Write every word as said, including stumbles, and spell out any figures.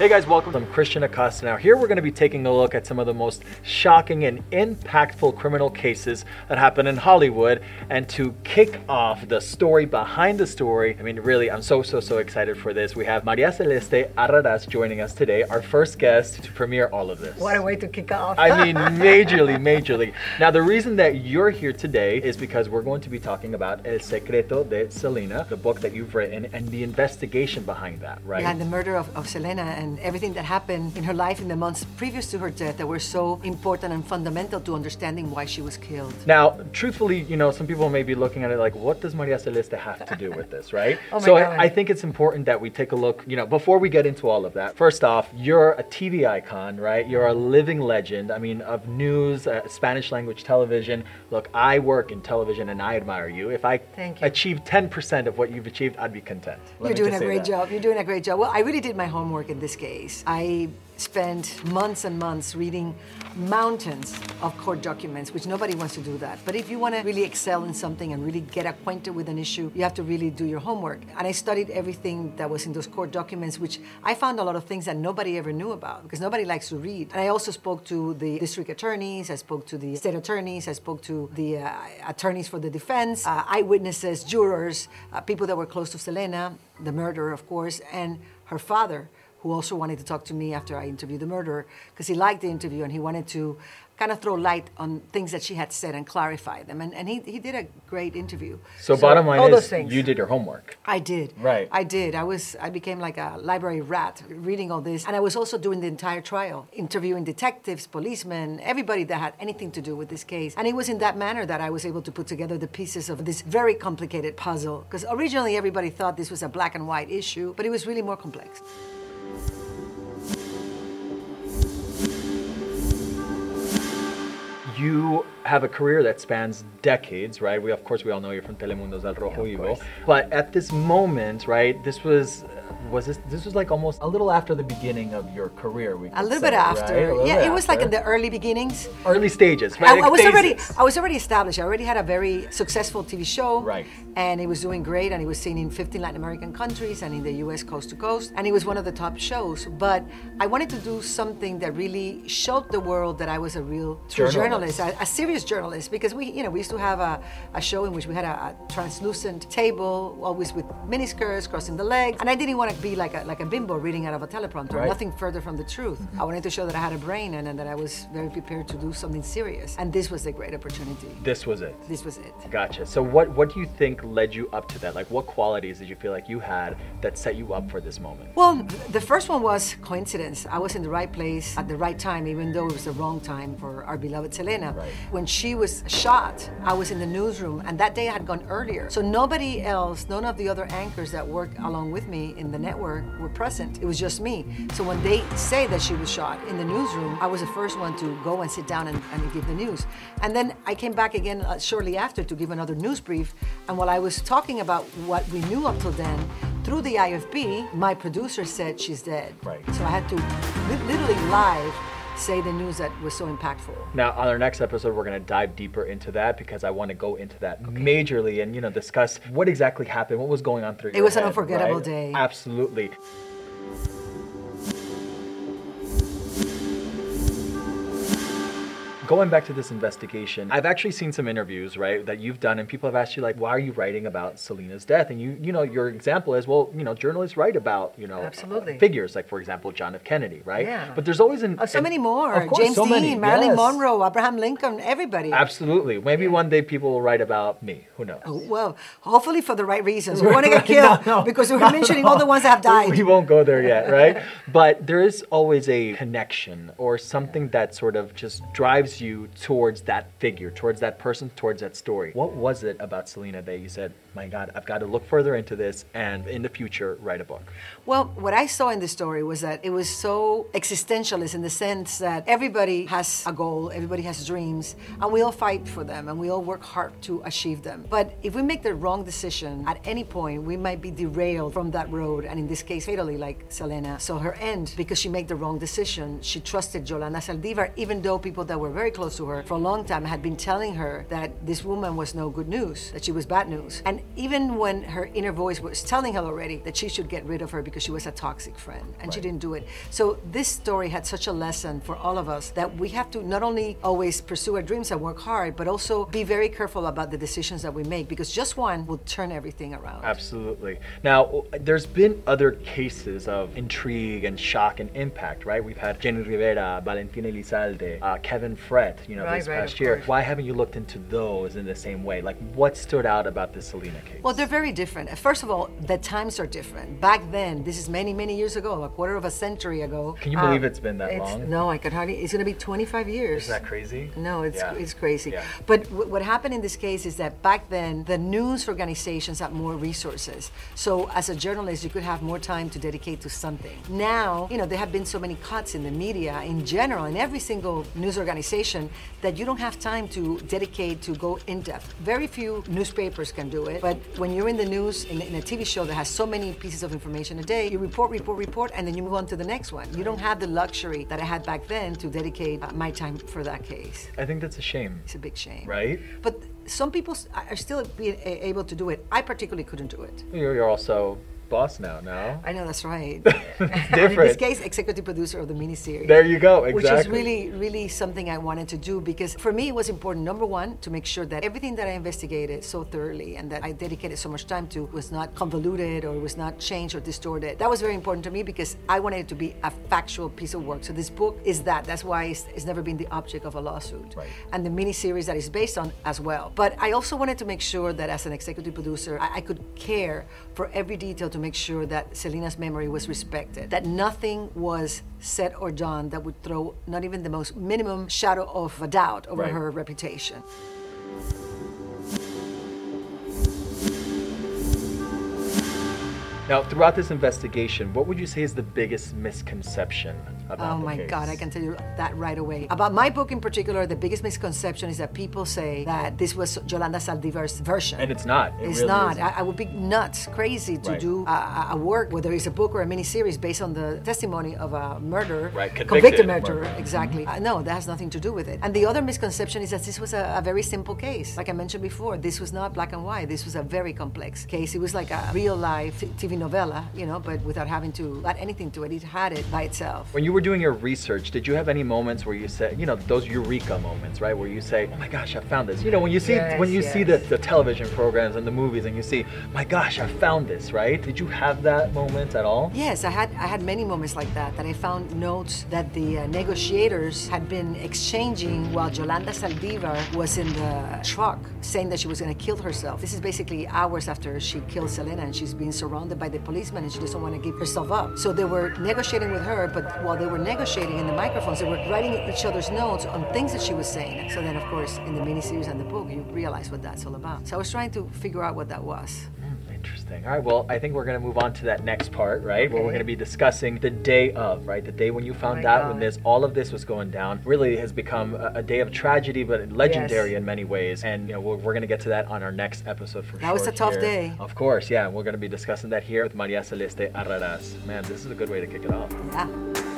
Hey guys, welcome. I'm Christian Acosta. Now here we're going to be taking a look at some of the most shocking and impactful criminal cases that happen in Hollywood. And to kick off the story behind the story, I mean really, I'm so, so, so excited for this. We have María Celeste Arrarás joining us today, our first guest to premiere all of this. What a way to kick off. I mean, majorly, majorly. Now the reason that you're here today is because we're going to be talking about El Secreto de Selena, the book that you've written, and the investigation behind that, right? Yeah, and the murder of, of Selena, and everything that happened in her life in the months previous to her death that were so important and fundamental to understanding why she was killed. Now, truthfully, you know, some people may be looking at it like, what does María Celeste have to do with this, right? oh my so God. I, I think it's important that we take a look, you know, before we get into all of that. First off, you're a T V icon, right? You're a living legend, I mean, of news, uh, Spanish language television. Look, I work in television and I admire you. If I Thank you. Achieved ten percent of what you've achieved, I'd be content. Let you're doing a great that. job, you're doing a great job. Well, I really did my homework in this case. I spent months and months reading mountains of court documents, which nobody wants to do that. But if you want to really excel in something and really get acquainted with an issue, you have to really do your homework. And I studied everything that was in those court documents, which I found a lot of things that nobody ever knew about because nobody likes to read. And I also spoke to the district attorneys, I spoke to the state attorneys, I spoke to the uh, attorneys for the defense, uh, eyewitnesses, jurors, uh, people that were close to Selena, the murderer, of course, and her father, who also wanted to talk to me after I interviewed the murderer, because he liked the interview and he wanted to kind of throw light on things that she had said and clarify them. And, and he, he did a great interview. So, so bottom line is, you did your homework. I did. Right. I did. I was, I became like a library rat reading all this. And I was also doing the entire trial, interviewing detectives, policemen, everybody that had anything to do with this case. And it was in that manner that I was able to put together the pieces of this very complicated puzzle. Because originally everybody thought this was a black and white issue, but it was really more complex. You have a career that spans decades, right? We, of course, we all know you're from Telemundo's Al Rojo yeah, Vivo. But at this moment, right, this was, was this, this was like almost a little after the beginning of your career. We a little say, bit after. Right? Little yeah, bit it was after. Like in the early beginnings. Early stages, right? I, I was already, I was already established. I already had a very successful T V show. Right. And it was doing great, and it was seen in fifteen Latin American countries and in the U S coast to coast. And it was one of the top shows. But I wanted to do something that really showed the world that I was a real true journalist. A, a serious journalist, because we, you know, we used to have a, a show in which we had a, a translucent table, always with miniskirts, crossing the legs, and I didn't want to be like a like a bimbo reading out of a teleprompter, right. Nothing further from the truth. Mm-hmm. I wanted to show that I had a brain and, and that I was very prepared to do something serious, and this was a great opportunity. This was it. This was it. Gotcha. So what what do you think led you up to that? Like, what qualities did you feel like you had that set you up for this moment? Well, the first one was coincidence. I was in the right place at the right time, even though it was the wrong time for our beloved Selena. Right. When she was shot, I was in the newsroom, and that day I had gone earlier. So nobody else, none of the other anchors that worked along with me in the network were present. It was just me. So when they say that she was shot in the newsroom, I was the first one to go and sit down and, and give the news. And then I came back again uh, shortly after to give another news brief. And while I was talking about what we knew up till then, through the I F B, my producer said she's dead. Right. So I had to li- literally live say the news that was so impactful. Now, on our next episode, we're going to dive deeper into that because I want to go into that okay. majorly and, you know, discuss what exactly happened, what was going on through your head. It was an unforgettable right? day. Absolutely. Going back to this investigation, I've actually seen some interviews, right, that you've done, and people have asked you, like, why are you writing about Selena's death? And you, you know, your example is, well, you know, journalists write about, you know, absolutely. Figures, like, for example, John F. Kennedy, right? Yeah. But there's always an... Oh, so an, many more. Of course, James so Dean, many. Marilyn yes. Monroe, Abraham Lincoln, everybody. Absolutely. Maybe yeah. one day people will write about me. Who knows? Oh, well, hopefully for the right reasons. We want to get killed no, no, because we're mentioning all. all the ones that have died. We won't go there yet, right? But there is always a connection or something that sort of just drives you towards that figure, towards that person, towards that story. What was it about Selena that you said, my God, I've got to look further into this and in the future write a book? Well, what I saw in the story was that it was so existentialist in the sense that everybody has a goal, everybody has dreams, and we all fight for them and we all work hard to achieve them. But if we make the wrong decision at any point, we might be derailed from that road, and in this case fatally, like Selena saw her end because she made the wrong decision. She trusted Yolanda Saldivar, even though people that were very very close to her for a long time, had been telling her that this woman was no good news, that she was bad news. And even when her inner voice was telling her already that she should get rid of her because she was a toxic friend, and right. she didn't do it. So this story had such a lesson for all of us that we have to not only always pursue our dreams and work hard, but also be very careful about the decisions that we make, because just one will turn everything around. Absolutely. Now, there's been other cases of intrigue and shock and impact, right? We've had Jenny Rivera, Valentina Lizalde, uh, Kevin Frey, you know, right, this right, past year. Course. Why haven't you looked into those in the same way? Like, what stood out about the Selena case? Well, they're very different. First of all, the times are different. Back then, this is many, many years ago, a quarter of a century ago. Can you believe um, it's been that it's, long? No, I could hardly. It's going to be twenty-five years. Is that crazy? No, it's yeah. it's crazy. Yeah. But w- what happened in this case is that back then, the news organizations had more resources. So as a journalist, you could have more time to dedicate to something. Now, you know, there have been so many cuts in the media in general, in every single news organization, that you don't have time to dedicate to go in depth. Very few newspapers can do it, but when you're in the news, in, in a T V show that has so many pieces of information a day, you report, report, report, and then you move on to the next one. You don't have the luxury that I had back then to dedicate uh, my time for that case. I think that's a shame. It's a big shame. Right? But some people are still being able to do it. I particularly couldn't do it. You're also boss now, no? I know, that's right. It's different. In this case, executive producer of the miniseries. There you go, exactly. Which is really, really something I wanted to do, because for me it was important, number one, to make sure that everything that I investigated so thoroughly and that I dedicated so much time to was not convoluted or was not changed or distorted. That was very important to me because I wanted it to be a factual piece of work. So this book is that. That's why it's, it's never been the object of a lawsuit. Right. And the miniseries that it's based on as well. But I also wanted to make sure that as an executive producer, I, I could care for every detail to make sure that Selena's memory was respected, that nothing was said or done that would throw not even the most minimum shadow of a doubt over right. her reputation. Now, throughout this investigation, what would you say is the biggest misconception about oh the my case? God, I can tell you that right away. About my book in particular, the biggest misconception is that people say that this was Yolanda Saldivar's version. And it's not. It it's really not. I, I would be nuts, crazy to right. do a, a work, whether it's a book or a miniseries, based on the testimony of a murderer, right. convicted, convicted murderer, murder. Exactly. Mm-hmm. Uh, no, that has nothing to do with it. And the other misconception is that this was a, a very simple case. Like I mentioned before, this was not black and white. This was a very complex case. It was like a real-life T V novella, you know, but without having to add anything to it. It had it by itself. When you were doing your research, did you have any moments where you said, you know, those eureka moments, right, where you say, oh my gosh, I found this. You know, when you see yes, when you yes. see the, the television programs and the movies and you see, my gosh, I found this, right? Did you have that moment at all? Yes, I had I had many moments like that, that I found notes that the uh, negotiators had been exchanging while Yolanda Saldivar was in the truck, saying that she was going to kill herself. This is basically hours after she killed Selena, and she's being surrounded by the policeman, and she doesn't want to give herself up. So they were negotiating with her, but while they were negotiating in the microphones, they were writing each other's notes on things that she was saying. So then, of course, in the miniseries and the book, you realize what that's all about. So I was trying to figure out what that was. Interesting. All right, well, I think we're going to move on to that next part, right? Okay. Where we're going to be discussing the day of, right? The day when you found oh out God. when this, all of this was going down. Really has become a, a day of tragedy, but legendary yes. in many ways. And, you know, we're, we're going to get to that on our next episode for sure. That was a tough here. day. Of course, yeah. We're going to be discussing that here with María Celeste Arrarás. Man, this is a good way to kick it off. Yeah.